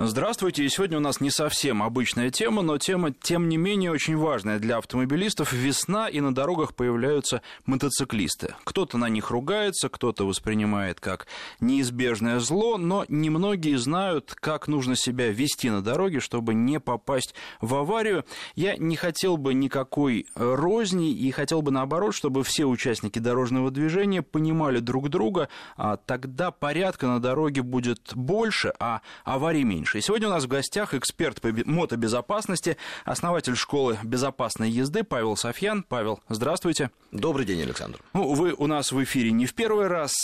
Здравствуйте, и сегодня у нас не совсем обычная тема, но тема, тем не менее, очень важная для автомобилистов. Весна, и на дорогах появляются мотоциклисты. Кто-то на них ругается, кто-то воспринимает как неизбежное зло, но немногие знают, как нужно себя вести на дороге, чтобы не попасть в аварию. Я не хотел бы никакой розни, и хотел бы, наоборот, чтобы все участники дорожного движения понимали друг друга, а тогда порядка на дороге будет больше, а аварий меньше. И сегодня у нас в гостях эксперт по мотобезопасности, основатель школы безопасной езды Павел Софьян. Павел, здравствуйте. Добрый день, Александр. Вы у нас в эфире не в первый раз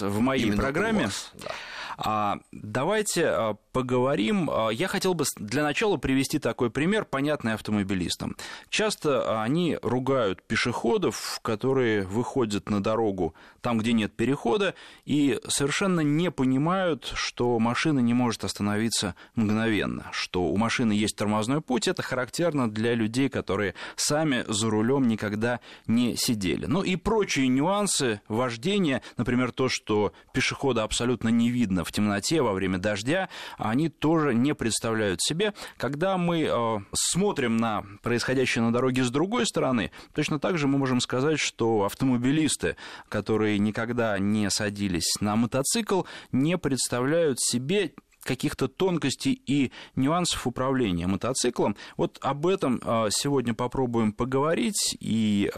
в моей программе. Именно у вас, да. Давайте поговорим. Я хотел бы для начала привести такой пример, понятный автомобилистам. Часто они ругают пешеходов, которые выходят на дорогу там, где нет перехода, и совершенно не понимают, что машина не может остановиться мгновенно, что у машины есть тормозной путь. Это характерно для людей, которые сами за рулем никогда не сидели. Ну и прочие нюансы вождения, например, то, что пешехода абсолютно не видно в темноте во время дождя, они тоже не представляют себе. Когда мы смотрим на происходящее на дороге с другой стороны, точно так же мы можем сказать, что автомобилисты, которые никогда не садились на мотоцикл, не представляют себе каких-то тонкостей и нюансов управления мотоциклом. Вот об этом сегодня попробуем поговорить и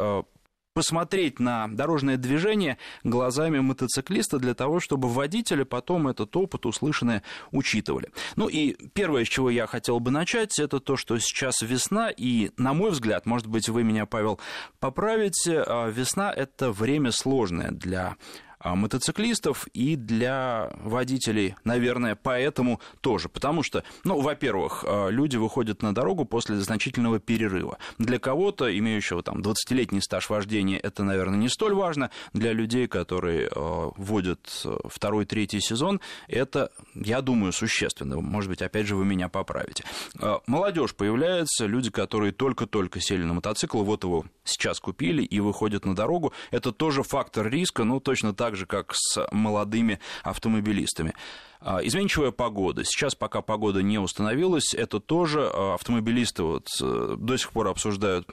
посмотреть на дорожное движение глазами мотоциклиста для того, чтобы водители потом этот опыт услышанное учитывали. Ну и первое, с чего я хотел бы начать, это то, что сейчас весна, и, на мой взгляд, может быть, вы меня, Павел, поправите, весна – это время сложное для мотоциклистов и для водителей, наверное, поэтому тоже. Потому что, во-первых, люди выходят на дорогу после значительного перерыва. Для кого-то, имеющего 20-летний стаж вождения, это, наверное, не столь важно. Для людей, которые водят второй-третий сезон, это, я думаю, существенно. Может быть, опять же, вы меня поправите. Молодежь появляется, люди, которые только-только сели на мотоцикл, вот его сейчас купили и выходят на дорогу. Это тоже фактор риска, точно так же, как с молодыми автомобилистами. Изменчивая погода. Сейчас, пока погода не установилась, это тоже автомобилисты до сих пор обсуждают,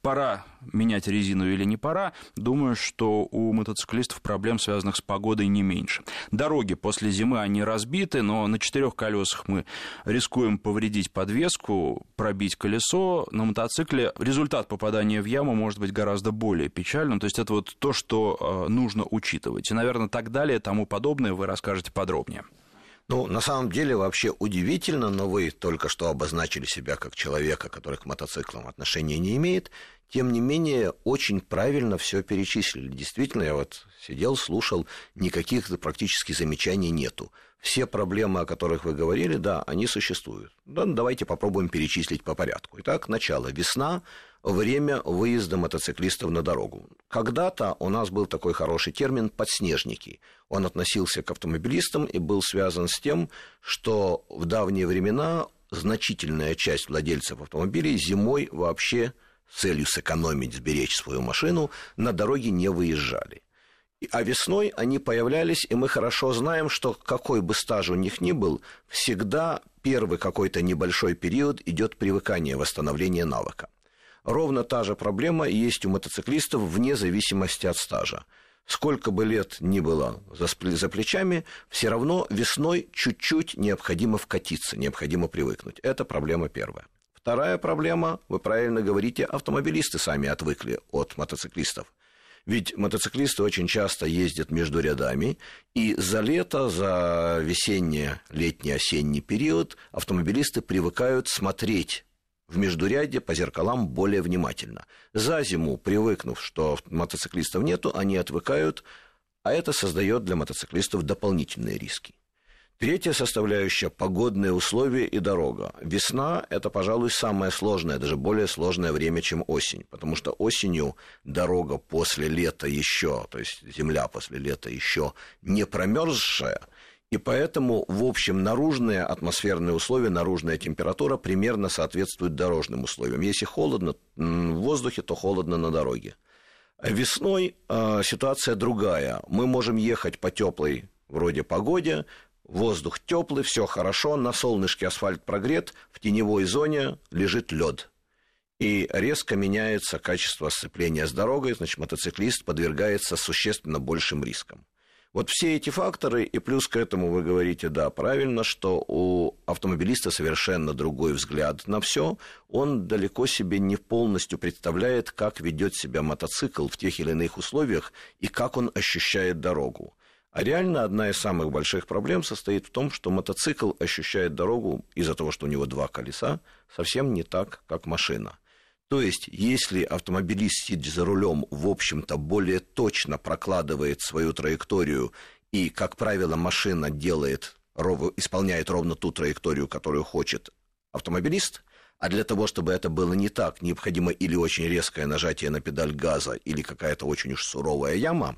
пора менять резину или не пора. Думаю, что у мотоциклистов проблем, связанных с погодой, не меньше. Дороги после зимы, они разбиты, но на 4 колесах мы рискуем повредить подвеску, пробить колесо. На мотоцикле результат попадания в яму может быть гораздо более печальным. То есть это то, что нужно учитывать. И, наверное, так далее, тому подобное вы расскажете подробнее. На самом деле, вообще удивительно, но вы только что обозначили себя как человека, который к мотоциклам отношения не имеет. Тем не менее, очень правильно все перечислили. Действительно, я сидел, слушал, никаких практически замечаний нету. Все проблемы, о которых вы говорили, да, они существуют. Да, давайте попробуем перечислить по порядку. Итак, начало. Весна, время выезда мотоциклистов на дорогу. Когда-то у нас был такой хороший термин «подснежники». Он относился к автомобилистам и был связан с тем, что в давние времена значительная часть владельцев автомобилей зимой вообще с целью сэкономить, сберечь свою машину, на дороге не выезжали. А весной они появлялись, и мы хорошо знаем, что какой бы стаж у них ни был, всегда первый какой-то небольшой период идет привыкание, восстановление навыка. Ровно та же проблема есть у мотоциклистов вне зависимости от стажа. Сколько бы лет ни было за плечами, все равно весной чуть-чуть необходимо вкатиться, необходимо привыкнуть. Это проблема первая. Вторая проблема, вы правильно говорите, автомобилисты сами отвыкли от мотоциклистов. Ведь мотоциклисты очень часто ездят между рядами, и за лето, за весенний, летний, осенний период автомобилисты привыкают смотреть в междуряде по зеркалам более внимательно. За зиму, привыкнув, что мотоциклистов нету, они отвыкают, а это создает для мотоциклистов дополнительные риски. Третья составляющая – погодные условия и дорога. Весна – это, пожалуй, самое сложное, даже более сложное время, чем осень, потому что осенью дорога после лета еще, то есть земля после лета еще не промерзшая, и поэтому, в общем, наружные атмосферные условия, наружная температура примерно соответствует дорожным условиям. Если холодно в воздухе, то холодно на дороге. Весной ситуация другая. Мы можем ехать по теплой вроде погоде, воздух теплый, все хорошо, на солнышке асфальт прогрет, в теневой зоне лежит лед. И резко меняется качество сцепления с дорогой, значит, мотоциклист подвергается существенно большим рискам. Вот все эти факторы, и плюс к этому вы говорите, да, правильно, что у автомобилиста совершенно другой взгляд на все, он далеко себе не полностью представляет, как ведет себя мотоцикл в тех или иных условиях и как он ощущает дорогу. А реально одна из самых больших проблем состоит в том, что мотоцикл ощущает дорогу из-за того, что у него два колеса, совсем не так, как машина. То есть, если автомобилист, сидя за рулем, в общем-то, более точно прокладывает свою траекторию, и, как правило, машина исполняет ровно ту траекторию, которую хочет автомобилист, а для того, чтобы это было не так, необходимо или очень резкое нажатие на педаль газа, или какая-то очень уж суровая яма,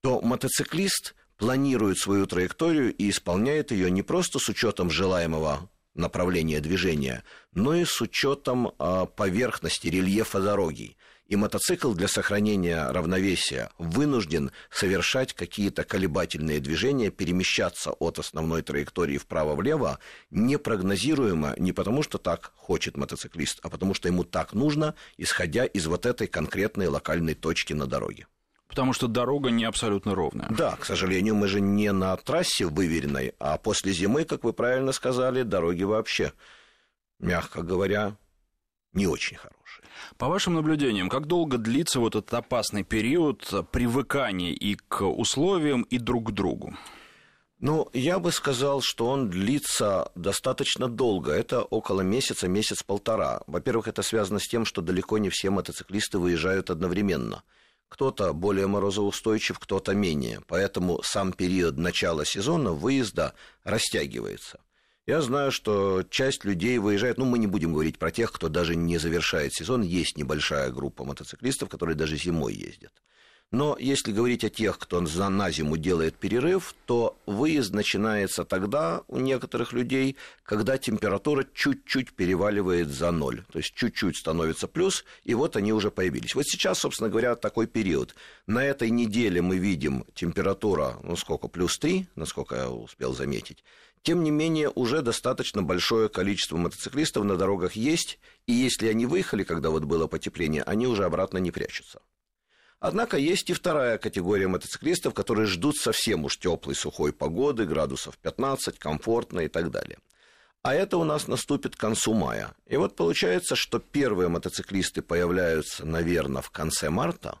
то мотоциклист планирует свою траекторию и исполняет ее не просто с учетом желаемого направления движения, но и с учетом поверхности, рельефа дороги. И мотоцикл для сохранения равновесия вынужден совершать какие-то колебательные движения, перемещаться от основной траектории вправо-влево непрогнозируемо, не потому что так хочет мотоциклист, а потому что ему так нужно, исходя из вот этой конкретной локальной точки на дороге. Потому что дорога не абсолютно ровная. Да, к сожалению, мы же не на трассе выверенной, а после зимы, как вы правильно сказали, дороги вообще, мягко говоря, не очень хорошие. По вашим наблюдениям, как долго длится вот этот опасный период привыкания и к условиям, и друг к другу? Ну, я бы сказал, что он длится достаточно долго. Это около месяца, месяц-полтора. Во-первых, это связано с тем, что далеко не все мотоциклисты выезжают одновременно. Кто-то более морозоустойчив, кто-то менее. Поэтому сам период начала сезона выезда растягивается. Я знаю, что часть людей выезжает, мы не будем говорить про тех, кто даже не завершает сезон. Есть небольшая группа мотоциклистов, которые даже зимой ездят. Но если говорить о тех, кто на зиму делает перерыв, то выезд начинается тогда у некоторых людей, когда температура чуть-чуть переваливает за ноль. То есть чуть-чуть становится плюс, и вот они уже появились. Вот сейчас, собственно говоря, такой период. На этой неделе мы видим температура, плюс 3, насколько я успел заметить. Тем не менее, уже достаточно большое количество мотоциклистов на дорогах есть, и если они выехали, когда вот было потепление, они уже обратно не прячутся. Однако есть и вторая категория мотоциклистов, которые ждут совсем уж теплой, сухой погоды, градусов 15, комфортно и так далее. А это у нас наступит к концу мая. И вот получается, что первые мотоциклисты появляются, наверное, в конце марта,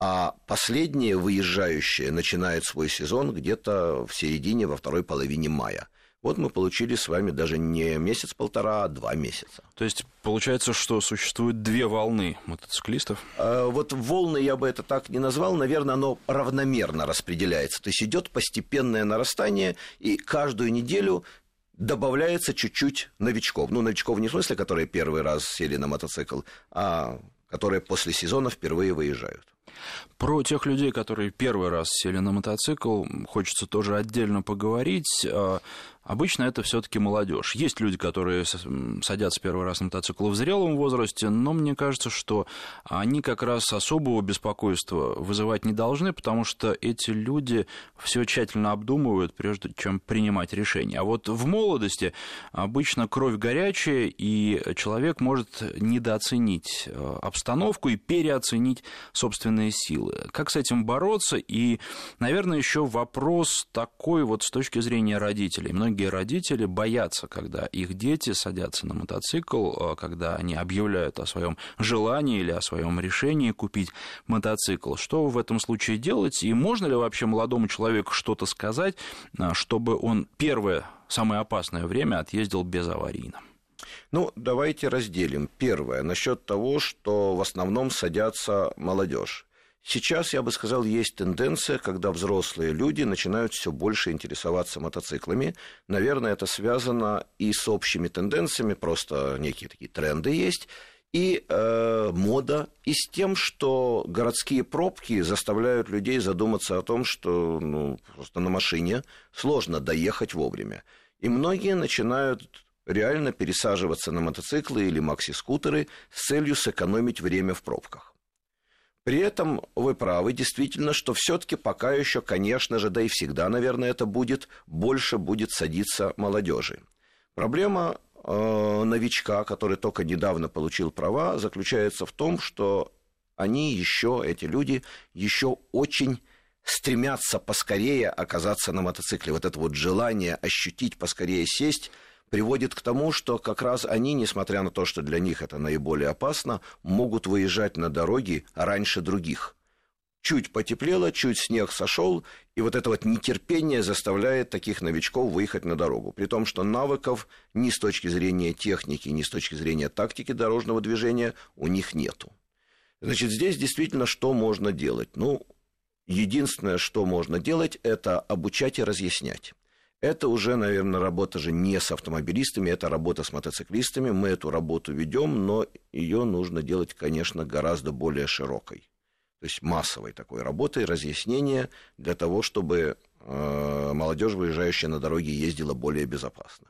а последние выезжающие начинают свой сезон где-то в середине, во второй половине мая. Вот мы получили с вами даже не месяц-полтора, а 2 месяца. То есть, получается, что существует 2 волны мотоциклистов? Вот волны я бы это так не назвал. Наверное, оно равномерно распределяется. То есть, идет постепенное нарастание, и каждую неделю добавляется чуть-чуть новичков. Новичков не в смысле, которые первый раз сели на мотоцикл, а которые после сезона впервые выезжают. Про тех людей, которые первый раз сели на мотоцикл, хочется тоже отдельно поговорить. Обычно это все-таки молодежь. Есть люди, которые садятся первый раз на мотоцикл в зрелом возрасте, но мне кажется, что они как раз особого беспокойства вызывать не должны, потому что эти люди все тщательно обдумывают, прежде чем принимать решение. А вот в молодости обычно кровь горячая, и человек может недооценить обстановку и переоценить собственные силы. Как с этим бороться? И, наверное, еще вопрос такой вот с точки зрения родителей. Многие родители боятся, когда их дети садятся на мотоцикл, когда они объявляют о своем желании или о своем решении купить мотоцикл. Что в этом случае делать? И можно ли вообще молодому человеку что-то сказать, чтобы он первое, самое опасное время отъездил безаварийно? Давайте разделим. Первое, насчет того, что в основном садятся молодежь. Сейчас, я бы сказал, есть тенденция, когда взрослые люди начинают все больше интересоваться мотоциклами. Наверное, это связано и с общими тенденциями, просто некие такие тренды есть, и мода, и с тем, что городские пробки заставляют людей задуматься о том, что просто на машине сложно доехать вовремя. И многие начинают реально пересаживаться на мотоциклы или макси-скутеры с целью сэкономить время в пробках. При этом вы правы, действительно, что все-таки пока еще, конечно же, да и всегда, наверное, это будет, больше будет садиться молодежи. Проблема новичка, который только недавно получил права, заключается в том, что они еще, эти люди, еще очень стремятся поскорее оказаться на мотоцикле. Вот это вот желание ощутить, поскорее сесть, приводит к тому, что как раз они, несмотря на то, что для них это наиболее опасно, могут выезжать на дороги раньше других. Чуть потеплело, чуть снег сошел, и вот это вот нетерпение заставляет таких новичков выехать на дорогу. При том, что навыков ни с точки зрения техники, ни с точки зрения тактики дорожного движения у них нету. Значит, здесь действительно что можно делать? Ну, единственное, что можно делать, это обучать и разъяснять. Это уже, наверное, работа же не с автомобилистами, это работа с мотоциклистами. Мы эту работу ведем, но ее нужно делать, конечно, гораздо более широкой. То есть массовой такой работой, разъяснения для того, чтобы молодежь, выезжающая на дороге, ездила более безопасно.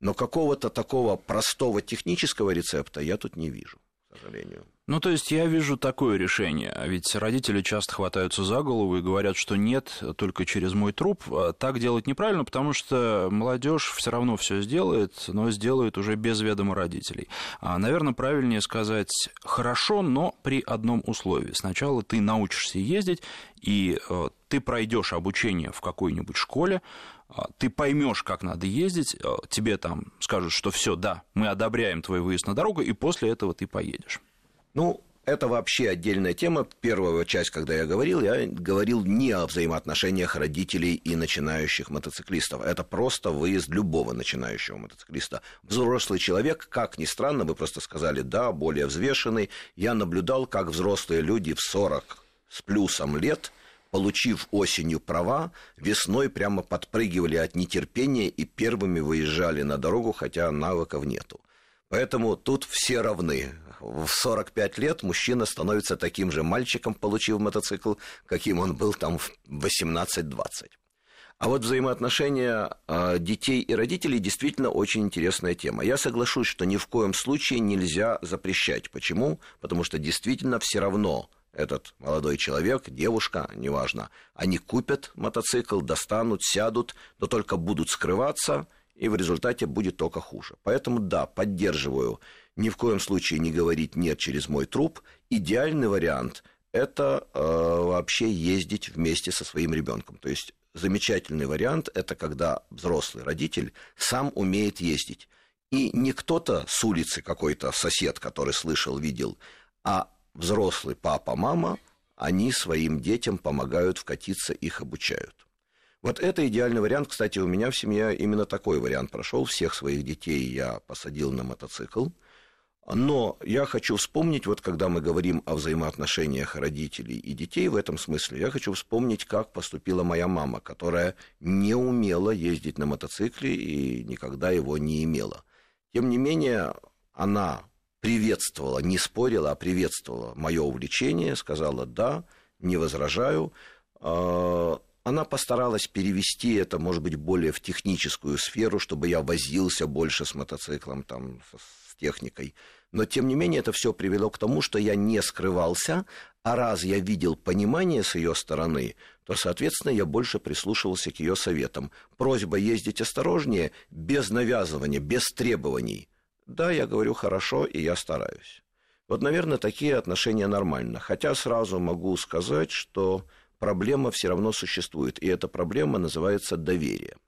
Но какого-то такого простого технического рецепта я тут не вижу, к сожалению. Ну, то есть я вижу такое решение, ведь родители часто хватаются за голову и говорят, что нет, только через мой труп. Так делать неправильно, потому что молодежь все равно все сделает, но сделает уже без ведома родителей. Наверное, правильнее сказать «хорошо, но при одном условии». Сначала ты научишься ездить, и ты пройдешь обучение в какой-нибудь школе, ты поймешь, как надо ездить, тебе там скажут, что все, да, мы одобряем твой выезд на дорогу, и после этого ты поедешь. Ну, это вообще отдельная тема. Первую часть, когда я говорил не о взаимоотношениях родителей и начинающих мотоциклистов. Это просто выезд любого начинающего мотоциклиста. Взрослый человек, как ни странно, вы просто сказали, да, более взвешенный. Я наблюдал, как взрослые люди в 40 с плюсом лет, получив осенью права, весной прямо подпрыгивали от нетерпения и первыми выезжали на дорогу, хотя навыков нету. Поэтому тут все равны. В 45 лет мужчина становится таким же мальчиком, получив мотоцикл, каким он был там в 18-20. А вот взаимоотношения детей и родителей действительно очень интересная тема. Я соглашусь, что ни в коем случае нельзя запрещать. Почему? Потому что действительно все равно этот молодой человек, девушка, неважно, они купят мотоцикл, достанут, сядут, но только будут скрываться, и в результате будет только хуже. Поэтому, да, поддерживаю. Ни в коем случае не говорить «нет» через мой труп. Идеальный вариант – это вообще ездить вместе со своим ребенком. То есть замечательный вариант – это когда взрослый родитель сам умеет ездить. И не кто-то с улицы, какой-то сосед, который слышал, видел, а взрослый папа, мама, они своим детям помогают вкатиться, их обучают. Вот это идеальный вариант. Кстати, у меня в семье именно такой вариант прошел. Всех своих детей я посадил на мотоцикл. Но я хочу вспомнить, вот когда мы говорим о взаимоотношениях родителей и детей в этом смысле, я хочу вспомнить, как поступила моя мама, которая не умела ездить на мотоцикле и никогда его не имела. Тем не менее, она приветствовала, не спорила, а приветствовала мое увлечение, сказала «да», «не возражаю». Она постаралась перевести это, может быть, более в техническую сферу, чтобы я возился больше с мотоциклом, там, с техникой. Но, тем не менее, это все привело к тому, что я не скрывался, а раз я видел понимание с ее стороны, то, соответственно, я больше прислушивался к ее советам. Просьба ездить осторожнее, без навязывания, без требований. Да, я говорю, хорошо, и я стараюсь. Вот, наверное, такие отношения нормально. Хотя сразу могу сказать, что проблема все равно существует, и эта проблема называется доверие.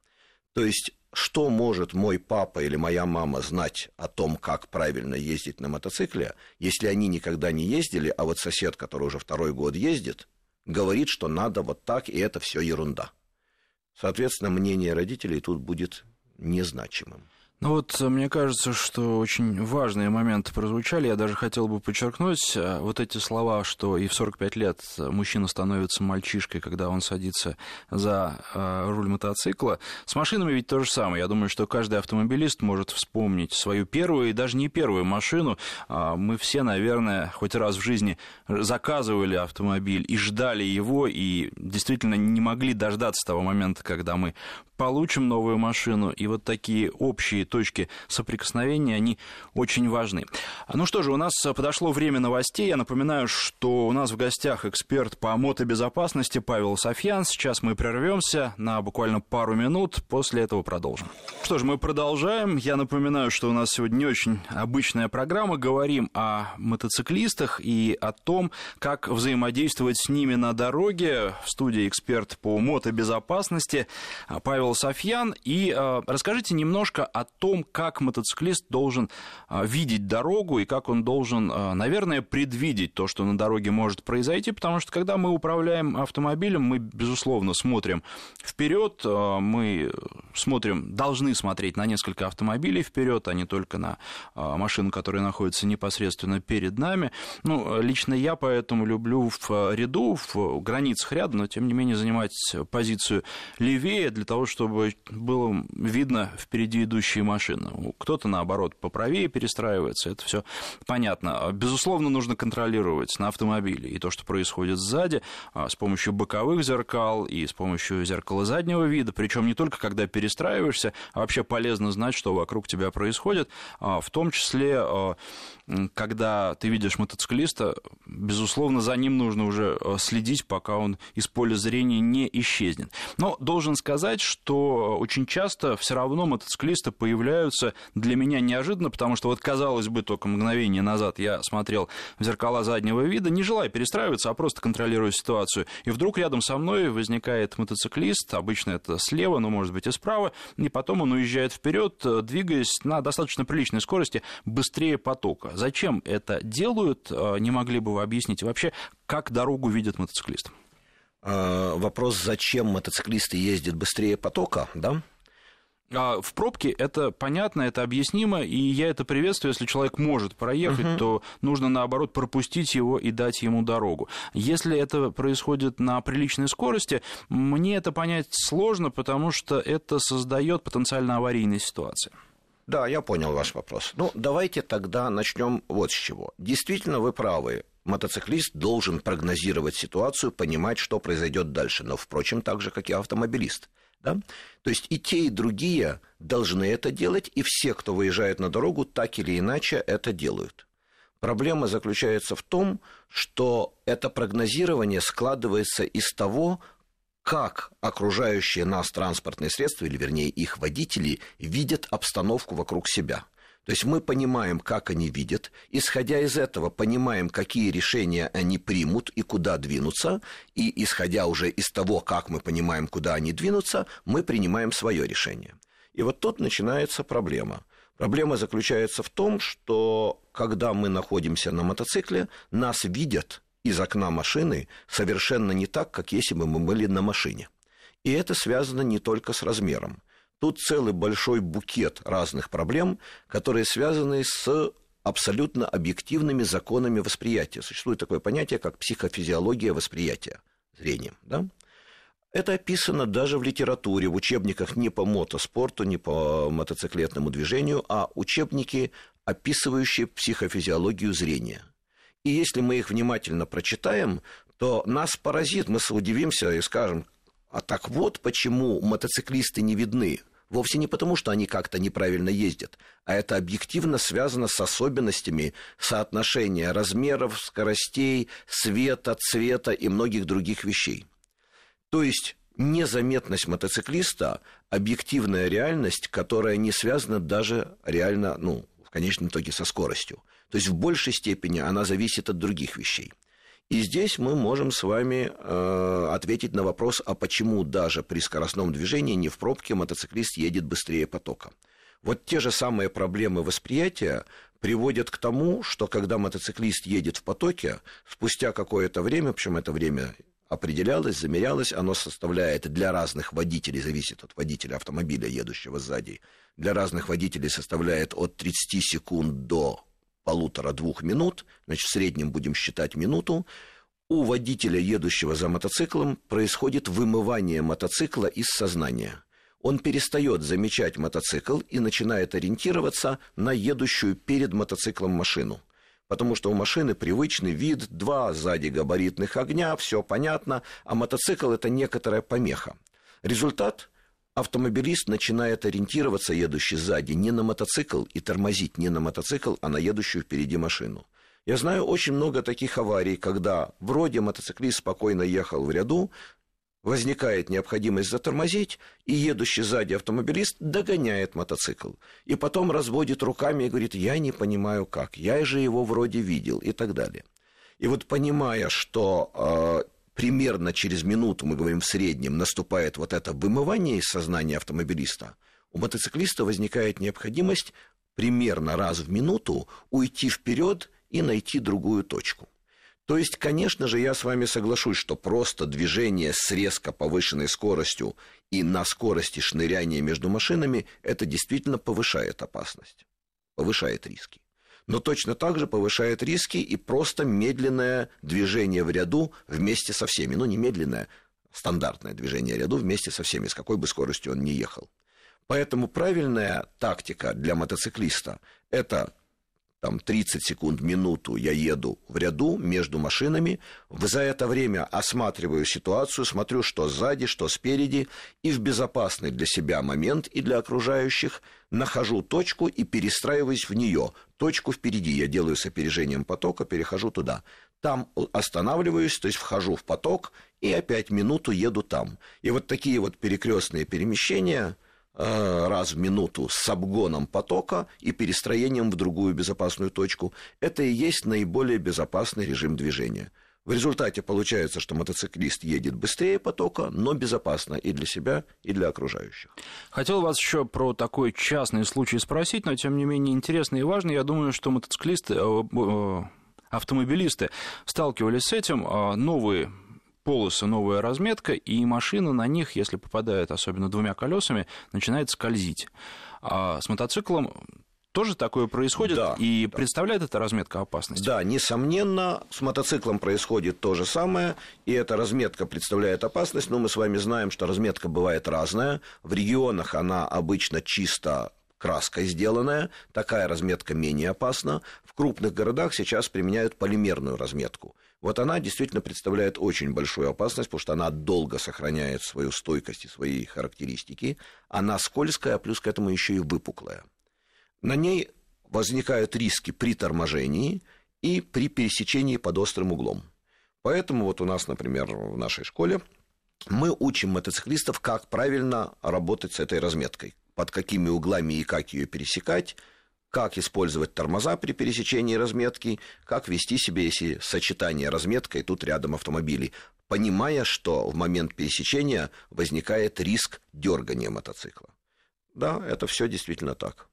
То есть, что может мой папа или моя мама знать о том, как правильно ездить на мотоцикле, если они никогда не ездили, а вот сосед, который уже второй год ездит, говорит, что надо вот так, и это все ерунда. Соответственно, мнение родителей тут будет незначимым. Ну вот, мне кажется, что очень важные моменты прозвучали. Я даже хотел бы подчеркнуть вот эти слова, что и в 45 лет мужчина становится мальчишкой, когда он садится за руль мотоцикла. С машинами ведь то же самое. Я думаю, что каждый автомобилист может вспомнить свою первую и даже не первую машину. Мы все, наверное, хоть раз в жизни заказывали автомобиль и ждали его, и действительно не могли дождаться того момента, когда мы получим новую машину. И вот такие общие точки соприкосновения, они очень важны. Ну что же, у нас подошло время новостей. Я напоминаю, что у нас в гостях эксперт по мотобезопасности Павел Софьян. Сейчас мы прервемся на буквально пару минут, после этого продолжим. Что же, мы продолжаем. Я напоминаю, что у нас сегодня не очень обычная программа. Говорим о мотоциклистах и о том, как взаимодействовать с ними на дороге. В студии эксперт по мотобезопасности Павел Софьян. И расскажите немножко о том, как мотоциклист должен видеть дорогу и как он должен, наверное, предвидеть то, что на дороге может произойти, потому что когда мы управляем автомобилем, мы, безусловно, смотрим вперед, мы смотрим, должны смотреть на несколько автомобилей вперед, а не только на машину, которая находится непосредственно перед нами. Ну, лично я поэтому люблю в ряду, в границах ряда, но тем не менее занимать позицию левее для того, чтобы было видно впереди идущие машины. Кто-то, наоборот, поправее перестраивается, это все понятно. Безусловно, нужно контролировать на автомобиле и то, что происходит сзади, с помощью боковых зеркал и с помощью зеркала заднего вида, причем не только когда перестраиваешься, а вообще полезно знать, что вокруг тебя происходит, в том числе, когда ты видишь мотоциклиста, безусловно, за ним нужно уже следить, пока он из поля зрения не исчезнет. Но должен сказать, что очень часто все равно мотоциклисты появляются для меня неожиданно, потому что вот, казалось бы, только мгновение назад я смотрел в зеркала заднего вида, не желая перестраиваться, а просто контролируя ситуацию. И вдруг рядом со мной возникает мотоциклист, обычно это слева, но, может быть, и справа, и потом он уезжает вперед, двигаясь на достаточно приличной скорости, быстрее потока. Зачем это делают, не могли бы вы объяснить? Вообще, как дорогу видит мотоциклист? Вопрос, зачем мотоциклисты ездят быстрее потока, да? В пробке это понятно, это объяснимо, и я это приветствую. Если человек может проехать, то нужно, наоборот, пропустить его и дать ему дорогу. Если это происходит на приличной скорости, мне это понять сложно, потому что это создает потенциально аварийные ситуации. Да, я понял ваш вопрос. Ну, давайте тогда начнем вот с чего. Действительно, вы правы. Мотоциклист должен прогнозировать ситуацию, понимать, что произойдет дальше. Но, впрочем, так же, как и автомобилист. Да? То есть и те, и другие должны это делать, и все, кто выезжает на дорогу, так или иначе это делают. Проблема заключается в том, что это прогнозирование складывается из того, как окружающие нас транспортные средства, или вернее их водители, видят обстановку вокруг себя. То есть мы понимаем, как они видят, исходя из этого понимаем, какие решения они примут и куда двинутся, и исходя уже из того, как мы понимаем, куда они двинутся, мы принимаем свое решение. И вот тут начинается проблема. Проблема заключается в том, что когда мы находимся на мотоцикле, нас видят из окна машины совершенно не так, как если бы мы были на машине. И это связано не только с размером. Тут целый большой букет разных проблем, которые связаны с абсолютно объективными законами восприятия. Существует такое понятие, как психофизиология восприятия зрением. Да? Это описано даже в литературе, в учебниках не по мотоспорту, не по мотоциклетному движению, а учебники, описывающие психофизиологию зрения. И если мы их внимательно прочитаем, то нас поразит, мы удивимся и скажем, а так вот почему мотоциклисты не видны. Вовсе не потому, что они как-то неправильно ездят, а это объективно связано с особенностями соотношения размеров, скоростей, света, цвета и многих других вещей. То есть незаметность мотоциклиста – объективная реальность, которая не связана даже реально, в конечном итоге, со скоростью. То есть в большей степени она зависит от других вещей. И здесь мы можем с вами ответить на вопрос, а почему даже при скоростном движении, не в пробке, мотоциклист едет быстрее потока. Вот те же самые проблемы восприятия приводят к тому, что когда мотоциклист едет в потоке, спустя какое-то время, причем это время определялось, замерялось, оно составляет для разных водителей, зависит от водителя автомобиля, едущего сзади, для разных водителей составляет от 30 секунд до 1,5-2 минут, значит, в среднем будем считать минуту, у водителя, едущего за мотоциклом, происходит вымывание мотоцикла из сознания. Он перестает замечать мотоцикл и начинает ориентироваться на едущую перед мотоциклом машину. Потому что у машины привычный вид, два сзади габаритных огня, все понятно, а мотоцикл – это некоторая помеха. Результат автомобилист начинает ориентироваться, едущий сзади, не на мотоцикл и тормозить не на мотоцикл, а на едущую впереди машину. Я знаю очень много таких аварий, когда вроде мотоциклист спокойно ехал в ряду, возникает необходимость затормозить, и едущий сзади автомобилист догоняет мотоцикл. И потом разводит руками и говорит: я не понимаю как, я же его вроде видел, и так далее. И вот понимая, что примерно через минуту, мы говорим в среднем, наступает вот это вымывание из сознания автомобилиста, у мотоциклиста возникает необходимость примерно раз в минуту уйти вперед и найти другую точку. То есть, конечно же, я с вами соглашусь, что просто движение с резко повышенной скоростью и на скорости шныряния между машинами, это действительно повышает опасность, повышает риски. Но точно так же повышает риски и просто медленное движение в ряду вместе со всеми. Ну, не медленное, стандартное движение в ряду вместе со всеми, с какой бы скоростью он ни ехал. Поэтому правильная тактика для мотоциклиста – это... Там 30 секунд, минуту я еду в ряду между машинами, за это время осматриваю ситуацию, смотрю, что сзади, что спереди, и в безопасный для себя момент и для окружающих нахожу точку и перестраиваюсь в нее. Точку впереди я делаю с опережением потока, перехожу туда. Там останавливаюсь, то есть вхожу в поток, и опять минуту еду там. И вот такие вот перекрестные перемещения... раз в минуту с обгоном потока и перестроением в другую безопасную точку. Это и есть наиболее безопасный режим движения. В результате получается, что мотоциклист едет быстрее потока, но безопасно и для себя, и для окружающих. Хотел вас еще про такой частный случай спросить, но тем не менее интересно и важно. Я думаю, что мотоциклисты, автомобилисты сталкивались с этим. Новые полосы, новая разметка, и машина на них, если попадает, особенно двумя колесами, начинает скользить. А с мотоциклом тоже такое происходит, да, и да. Представляет эта разметка опасность? Да, несомненно, с мотоциклом происходит то же самое, и эта разметка представляет опасность, но мы с вами знаем, что разметка бывает разная. В регионах она обычно чисто краской сделанная, такая разметка менее опасна. В крупных городах сейчас применяют полимерную разметку. Вот она действительно представляет очень большую опасность, потому что она долго сохраняет свою стойкость и свои характеристики. Она скользкая, а плюс к этому еще и выпуклая. На ней возникают риски при торможении и при пересечении под острым углом. Поэтому вот у нас, например, в нашей школе мы учим мотоциклистов, как правильно работать с этой разметкой, под какими углами и как ее пересекать, как использовать тормоза при пересечении разметки, как вести себя, если сочетание разметка и тут рядом автомобилей, понимая, что в момент пересечения возникает риск дергания мотоцикла. Да, это все действительно так.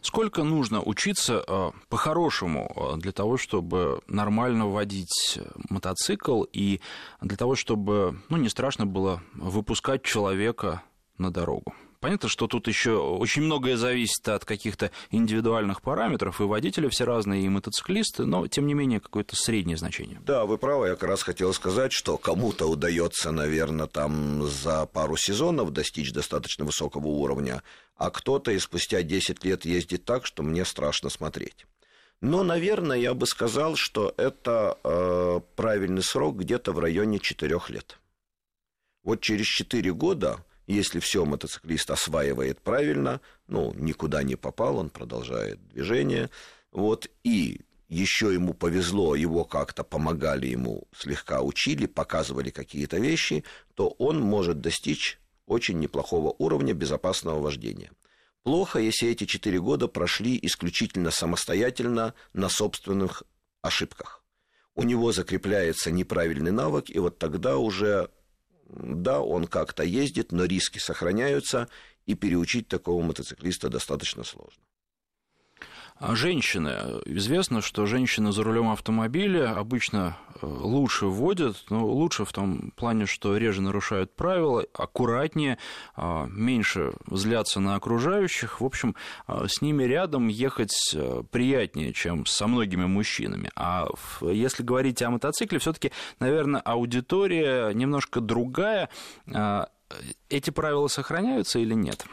Сколько нужно учиться по-хорошему для того, чтобы нормально водить мотоцикл и для того, чтобы не страшно было выпускать человека на дорогу? Понятно, что тут еще очень многое зависит от каких-то индивидуальных параметров, и водители все разные, и мотоциклисты, но, тем не менее, какое-то среднее значение. Да, вы правы, я как раз хотел сказать, что кому-то удается, наверное, там за пару сезонов достичь достаточно высокого уровня, а кто-то и спустя 10 лет ездит так, что мне страшно смотреть. Но, наверное, я бы сказал, что это правильный срок где-то в районе 4 лет. Вот через 4 года... Если все мотоциклист осваивает правильно, никуда не попал, он продолжает движение. Вот, и еще ему повезло, его как-то помогали, ему слегка учили, показывали какие-то вещи, то он может достичь очень неплохого уровня безопасного вождения. Плохо, если эти 4 года прошли исключительно самостоятельно на собственных ошибках. У него закрепляется неправильный навык, и вот тогда уже... Да, он как-то ездит, но риски сохраняются, и переучить такого мотоциклиста достаточно сложно. Женщины. Известно, что женщины за рулем автомобиля обычно лучше водят, но лучше в том плане, что реже нарушают правила, аккуратнее, меньше злятся на окружающих. В общем, с ними рядом ехать приятнее, чем со многими мужчинами. А если говорить о мотоцикле, все-таки, наверное, аудитория немножко другая. Эти правила сохраняются или нет?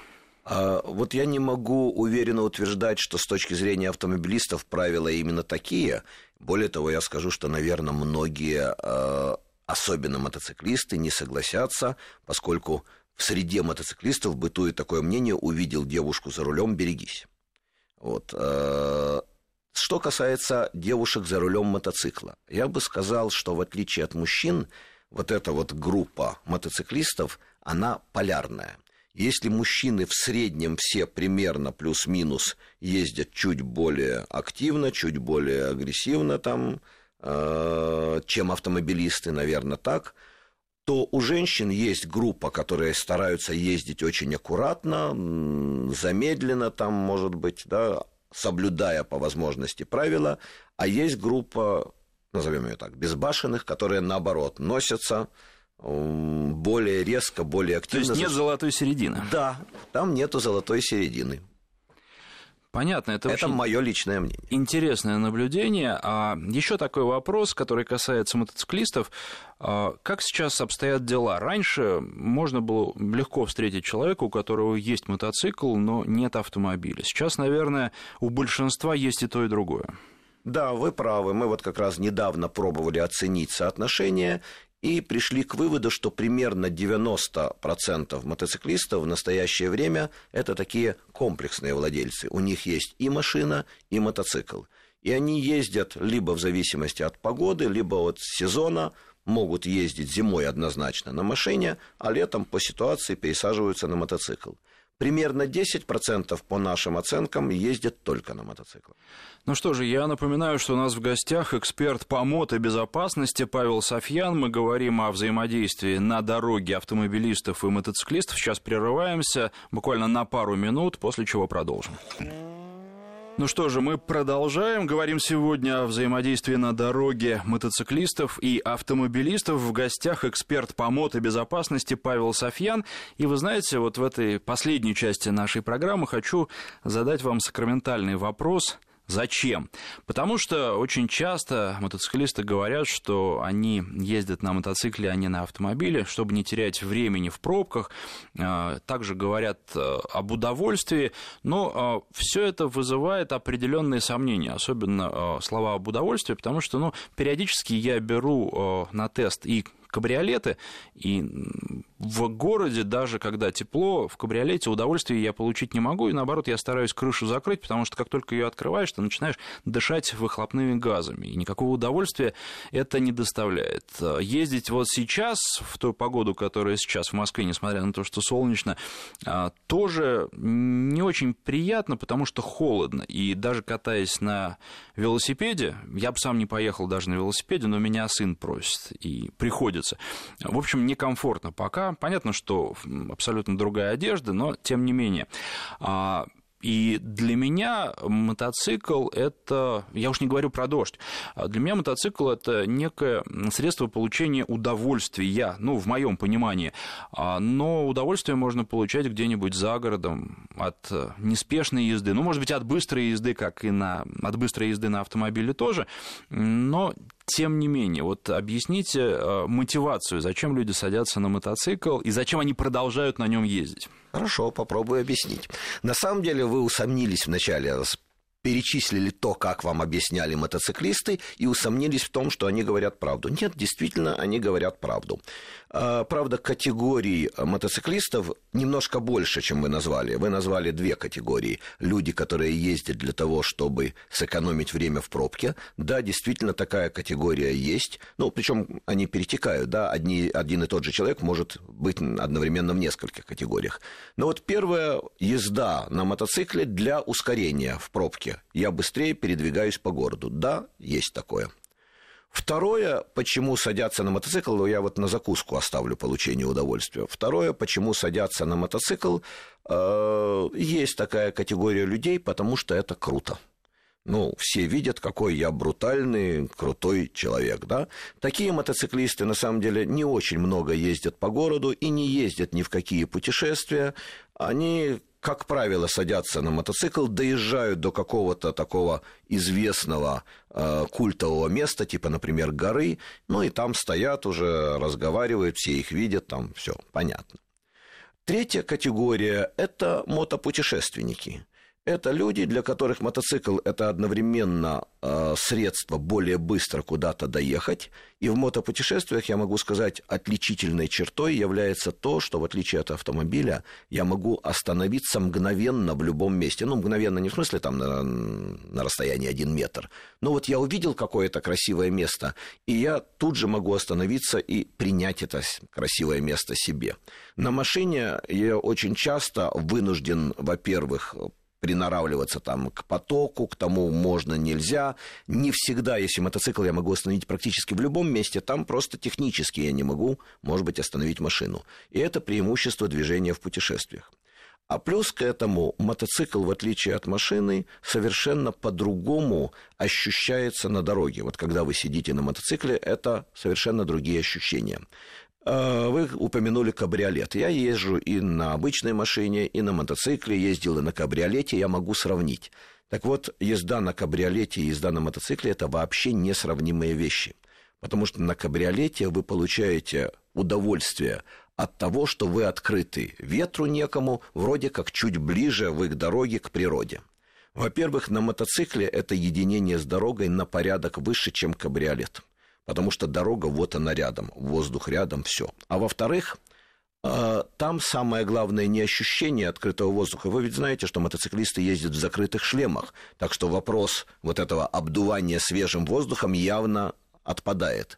Вот я не могу уверенно утверждать, что с точки зрения автомобилистов правила именно такие. Более того, я скажу, что, наверное, многие, особенно мотоциклисты, не согласятся, поскольку В среде мотоциклистов бытует такое мнение: увидел девушку за рулем, берегись. Вот. Что касается девушек за рулем мотоцикла, я бы сказал, что в отличие от мужчин, вот эта вот группа мотоциклистов, она полярная. Если мужчины в среднем все примерно плюс-минус ездят чуть более активно, чуть более агрессивно, там, чем автомобилисты, наверное, так, то у женщин есть группа, которые стараются ездить очень аккуратно, замедленно, там, может быть, да, соблюдая по возможности правила, а есть группа, назовем ее так, безбашенных, которые, наоборот, носятся более резко, более активно. То есть нет золотой середины. Да, там нету золотой середины. Понятно, это мое личное мнение. Интересное наблюдение. А еще такой вопрос, который касается мотоциклистов. Как сейчас обстоят дела? Раньше можно было легко встретить человека, у которого есть мотоцикл, но нет автомобиля. Сейчас, наверное, у большинства есть и то, и другое. Да, вы правы. Мы вот как раз недавно пробовали оценить соотношение и пришли к выводу, что примерно 90% мотоциклистов в настоящее время это такие комплексные владельцы. У них есть и машина, и мотоцикл. И они ездят либо в зависимости от погоды, либо от сезона. Могут ездить зимой однозначно на машине, а летом по ситуации пересаживаются на мотоцикл. Примерно 10% по нашим оценкам ездят только на мотоциклах. Ну что же, я напоминаю, что у нас в гостях эксперт по мотобезопасности Павел Софьян. Мы говорим о взаимодействии на дороге автомобилистов и мотоциклистов. Сейчас прерываемся буквально на пару минут, после чего продолжим. Ну что же, мы продолжаем. Говорим сегодня о взаимодействии на дороге мотоциклистов и автомобилистов. В гостях эксперт по мотобезопасности Павел Софьян. И вы знаете, вот в этой последней части нашей программы хочу задать вам сакраментальный вопрос. Зачем? Потому что очень часто мотоциклисты говорят, что они ездят на мотоцикле, а не на автомобиле, чтобы не терять времени в пробках. Также говорят об удовольствии, но все это вызывает определенные сомнения, особенно слова об удовольствии, потому что периодически я беру на тест и кабриолеты, и в городе, даже когда тепло, в кабриолете удовольствия я получить не могу, и наоборот, я стараюсь крышу закрыть, потому что как только ее открываешь, ты начинаешь дышать выхлопными газами, и никакого удовольствия это не доставляет. Ездить вот сейчас, в ту погоду, которая сейчас в Москве, несмотря на то, что солнечно, тоже не очень приятно, потому что холодно, и даже катаясь на велосипеде, я бы сам не поехал даже на велосипеде, но меня сын просит, и приходит. В общем, некомфортно пока. Понятно, что абсолютно другая одежда, но тем не менее. И для меня мотоцикл – это, я уж не говорю про дождь, для меня мотоцикл – это некое средство получения удовольствия, в моем понимании. Но удовольствие можно получать где-нибудь за городом от неспешной езды, может быть, от быстрой езды, как и от быстрой езды на автомобиле тоже, но тем не менее, вот объясните мотивацию, зачем люди садятся на мотоцикл и зачем они продолжают на нем ездить? Хорошо, попробую объяснить. На самом деле вы усомнились вначале, перечислили то, как вам объясняли мотоциклисты, и усомнились в том, что они говорят правду. Нет, действительно, они говорят правду. Правда, категорий мотоциклистов немножко больше, чем вы назвали. Вы назвали две категории. Люди, которые ездят для того, чтобы сэкономить время в пробке. Да, действительно, такая категория есть. Причем они перетекают, да, один и тот же человек может быть одновременно в нескольких категориях. Но вот первая езда на мотоцикле для ускорения в пробке. Я быстрее передвигаюсь по городу. Да, есть такое. Второе, почему садятся на мотоцикл, я вот на закуску оставлю получение удовольствия. Второе, почему садятся на мотоцикл, есть такая категория людей, потому что это круто. Все видят, какой я брутальный, крутой человек, да? Такие мотоциклисты, на самом деле, не очень много ездят по городу и не ездят ни в какие путешествия. Они, как правило, садятся на мотоцикл, доезжают до какого-то такого известного культового места, типа, например, горы, и там стоят уже, разговаривают, все их видят, там все понятно. Третья категория – это мотопутешественники. Это люди, для которых мотоцикл – это одновременно средство более быстро куда-то доехать. И в мотопутешествиях, я могу сказать, отличительной чертой является то, что в отличие от автомобиля я могу остановиться мгновенно в любом месте. Ну, мгновенно не в смысле там на расстоянии 1 метр. Но вот я увидел какое-то красивое место, и я тут же могу остановиться и принять это красивое место себе. На машине я очень часто вынужден, во-первых, приноравливаться там к потоку, к тому можно, нельзя. Не всегда, если мотоцикл, я могу остановить практически в любом месте, там просто технически я не могу, может быть, остановить машину. И это преимущество движения в путешествиях. А плюс к этому мотоцикл, в отличие от машины, совершенно по-другому ощущается на дороге. Вот когда вы сидите на мотоцикле, это совершенно другие ощущения. Вы упомянули кабриолет. Я езжу и на обычной машине, и на мотоцикле, ездил и на кабриолете, я могу сравнить. Так вот, езда на кабриолете и езда на мотоцикле – это вообще несравнимые вещи. Потому что на кабриолете вы получаете удовольствие от того, что вы открыты ветру некому, вроде как чуть ближе вы к дороге, к природе. Во-первых, на мотоцикле это единение с дорогой на порядок выше, чем кабриолет. Потому что дорога, вот она рядом, воздух рядом, все. А во-вторых, там самое главное не ощущение открытого воздуха. Вы ведь знаете, что мотоциклисты ездят в закрытых шлемах. Так что вопрос вот этого обдувания свежим воздухом явно отпадает.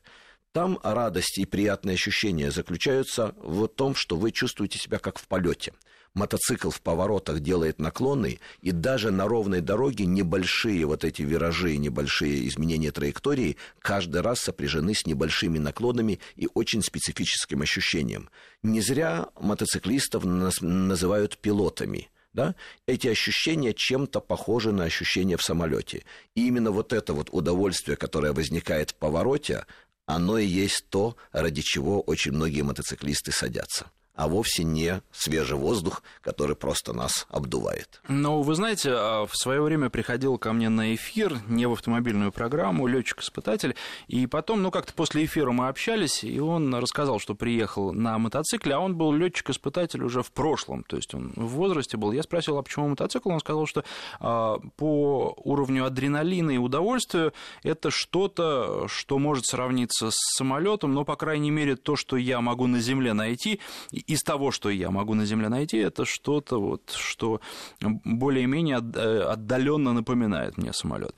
Там радость и приятные ощущения заключаются в том, что вы чувствуете себя как в полете. Мотоцикл в поворотах делает наклоны, и даже на ровной дороге небольшие вот эти виражи, небольшие изменения траектории каждый раз сопряжены с небольшими наклонами и очень специфическим ощущением. Не зря мотоциклистов называют пилотами. Да? Эти ощущения чем-то похожи на ощущения в самолете. И именно вот это вот удовольствие, которое возникает в повороте, оно и есть то, ради чего очень многие мотоциклисты садятся. А вовсе не свежий воздух, который просто нас обдувает. Но вы знаете, в свое время приходил ко мне на эфир, не в автомобильную программу, летчик-испытатель, и потом, как-то после эфира мы общались, и он рассказал, что приехал на мотоцикле, а он был летчик-испытатель уже в прошлом, то есть он в возрасте был. Я спросил, а почему мотоцикл? Он сказал, что по уровню адреналина и удовольствия это что-то, что может сравниться с самолетом, но, по крайней мере, то, что я могу на земле найти. Из того, что я могу на земле найти, это что-то, что более-менее отдаленно напоминает мне самолет.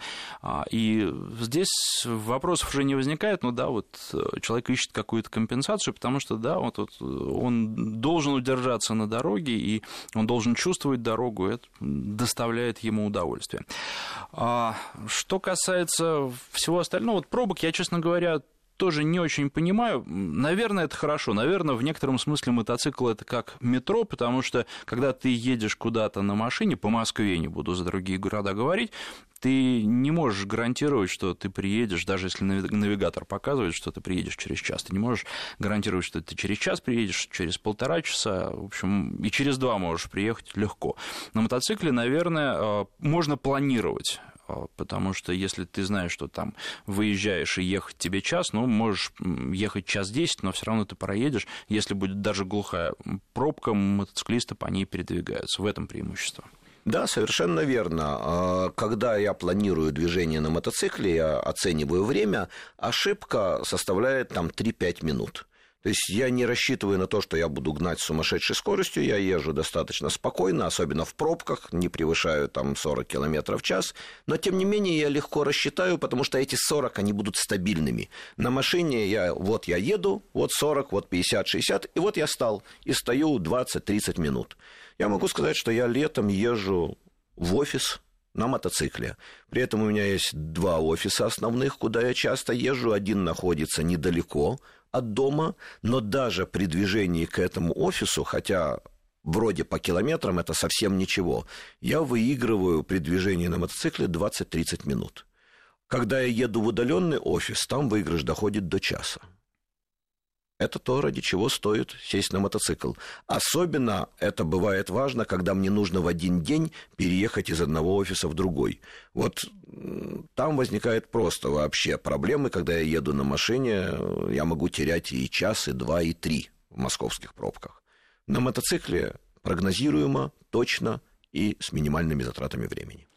И здесь вопросов уже не возникает, но да, человек ищет какую-то компенсацию, потому что да, он должен удержаться на дороге, и он должен чувствовать дорогу, это доставляет ему удовольствие. Что касается всего остального, пробок, я, честно говоря, тоже не очень понимаю. Наверное, это хорошо. Наверное, в некотором смысле мотоцикл – это как метро, потому что, когда ты едешь куда-то на машине, по Москве, не буду за другие города говорить, ты не можешь гарантировать, что ты приедешь, даже если навигатор показывает, что ты приедешь через час. Ты не можешь гарантировать, что ты через час приедешь, через 1,5 часа, в общем, и через 2 можешь приехать легко. На мотоцикле, наверное, можно планировать. Потому что если ты знаешь, что там выезжаешь и ехать тебе час, можешь ехать 1:10, но все равно ты проедешь. Если будет даже глухая пробка, мотоциклисты по ней передвигаются. В этом преимущество. Да, совершенно верно. Когда я планирую движение на мотоцикле, я оцениваю время, ошибка составляет 3-5 минут. То есть я не рассчитываю на то, что я буду гнать с сумасшедшей скоростью, я езжу достаточно спокойно, особенно в пробках, не превышаю 40 км в час, но тем не менее я легко рассчитаю, потому что эти 40, они будут стабильными. На машине я еду, 40, 50, 60, и я стал, и стою 20-30 минут. Я могу сказать, что я летом езжу в офис на мотоцикле. При этом у меня есть 2 офиса основных, куда я часто езжу, один находится недалеко от дома, но даже при движении к этому офису, хотя вроде по километрам это совсем ничего, я выигрываю при движении на мотоцикле 20-30 минут. Когда я еду в удаленный офис, там выигрыш доходит до часа. Это то, ради чего стоит сесть на мотоцикл. Особенно это бывает важно, когда мне нужно в один день переехать из одного офиса в другой. Там возникают просто вообще проблемы, когда я еду на машине, я могу терять и час, и 2, и 3 в московских пробках. На мотоцикле прогнозируемо, точно и с минимальными затратами времени.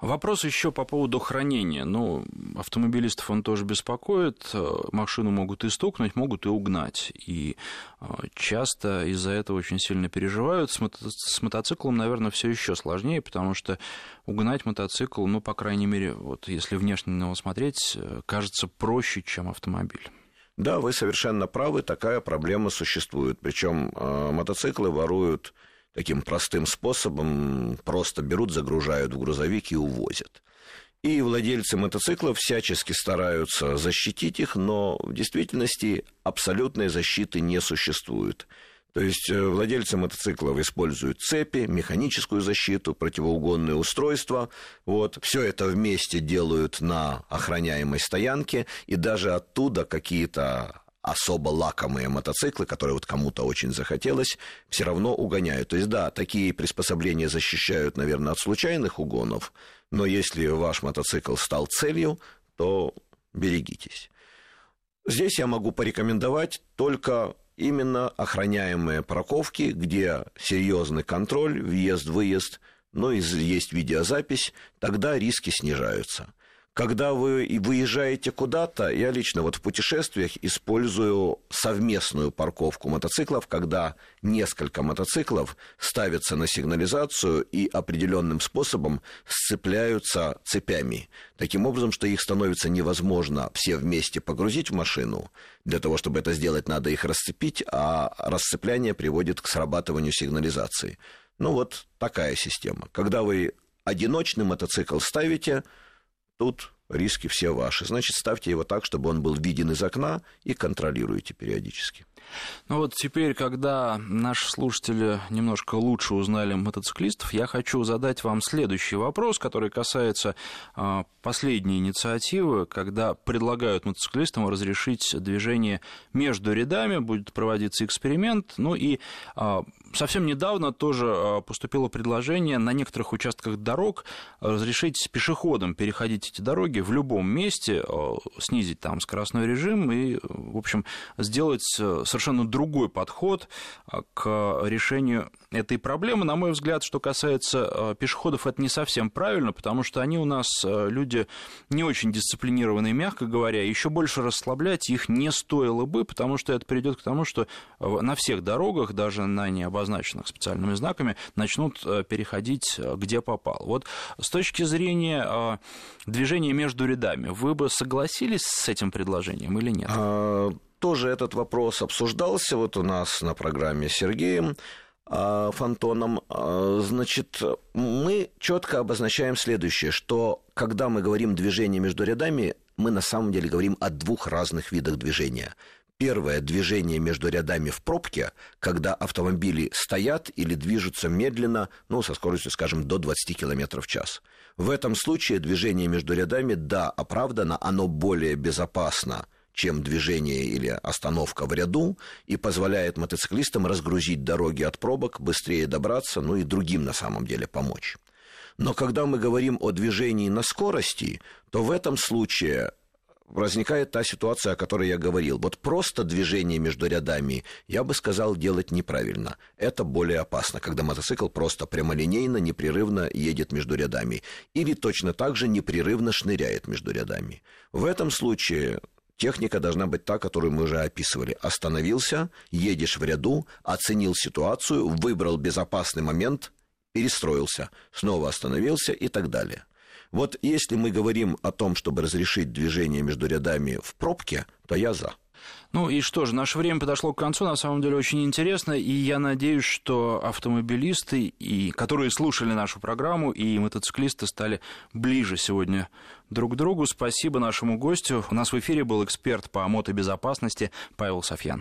Вопрос еще по поводу хранения. Ну, автомобилистов он тоже беспокоит. Машину могут и стукнуть, могут и угнать. И часто из-за этого очень сильно переживают. С мотоциклом, наверное, все еще сложнее, потому что угнать мотоцикл, ну, по крайней мере, вот если внешне на него смотреть, кажется проще, чем автомобиль. Да, вы совершенно правы, такая проблема существует. Причем мотоциклы воруют таким простым способом, просто берут, загружают в грузовик и увозят. И владельцы мотоциклов всячески стараются защитить их, но в действительности абсолютной защиты не существует. То есть владельцы мотоциклов используют цепи, механическую защиту, противоугонные устройства. Вот. Все это вместе делают на охраняемой стоянке, и даже оттуда какие-то особо лакомые мотоциклы, которые вот кому-то очень захотелось, все равно угоняют. То есть, да, такие приспособления защищают, наверное, от случайных угонов, но если ваш мотоцикл стал целью, то берегитесь. Здесь я могу порекомендовать только именно охраняемые парковки, где серьезный контроль, въезд-выезд, ну и есть видеозапись, тогда риски снижаются. Когда вы выезжаете куда-то, я лично вот в путешествиях использую совместную парковку мотоциклов, когда несколько мотоциклов ставятся на сигнализацию и определенным способом сцепляются цепями. Таким образом, что их становится невозможно все вместе погрузить в машину. Для того, чтобы это сделать, надо их расцепить, а расцепляние приводит к срабатыванию сигнализации. Ну вот такая система. Когда вы одиночный мотоцикл ставите, тут риски все ваши. Значит, ставьте его так, чтобы он был виден из окна, и контролируйте периодически. Ну вот теперь, когда наши слушатели немножко лучше узнали мотоциклистов, я хочу задать вам следующий вопрос, который касается последней инициативы, когда предлагают мотоциклистам разрешить движение между рядами, будет проводиться эксперимент, ну и... Совсем недавно тоже поступило предложение на некоторых участках дорог разрешить пешеходам переходить эти дороги в любом месте, снизить там скоростной режим и, в общем, сделать совершенно другой подход к решению этой проблемы. На мой взгляд, что касается пешеходов, это не совсем правильно, потому что они у нас люди не очень дисциплинированные, мягко говоря, еще больше расслаблять их не стоило бы, потому что это приведет к тому, что на всех дорогах, даже на необозначенных специальными знаками, начнут переходить где попало. Вот с точки зрения движения между рядами, вы бы согласились с этим предложением или нет? Тоже этот вопрос обсуждался вот у нас на программе с Сергеем Фонтоном. Значит, мы четко обозначаем следующее, что когда мы говорим «движение между рядами», мы на самом деле говорим о двух разных видах движения. Первое – движение между рядами в пробке, когда автомобили стоят или движутся медленно, ну, со скоростью, скажем, до 20 км в час. В этом случае движение между рядами, да, оправдано, оно более безопасно, чем движение или остановка в ряду, и позволяет мотоциклистам разгрузить дороги от пробок, быстрее добраться, ну и другим на самом деле помочь. Но когда мы говорим о движении на скорости, то в этом случае возникает та ситуация, о которой я говорил. Вот просто движение между рядами, я бы сказал, делать неправильно. Это более опасно, когда мотоцикл просто прямолинейно, непрерывно едет между рядами. Или точно так же непрерывно шныряет между рядами. В этом случае техника должна быть та, которую мы уже описывали. Остановился, едешь в ряду, оценил ситуацию, выбрал безопасный момент, перестроился, снова остановился и так далее. Вот если мы говорим о том, чтобы разрешить движение между рядами в пробке, то я за. Ну и что же, наше время подошло к концу, на самом деле очень интересно, и я надеюсь, что автомобилисты, которые слушали нашу программу, и мотоциклисты стали ближе сегодня друг к другу. Спасибо нашему гостю. У нас в эфире был эксперт по мотобезопасности Павел Софьян.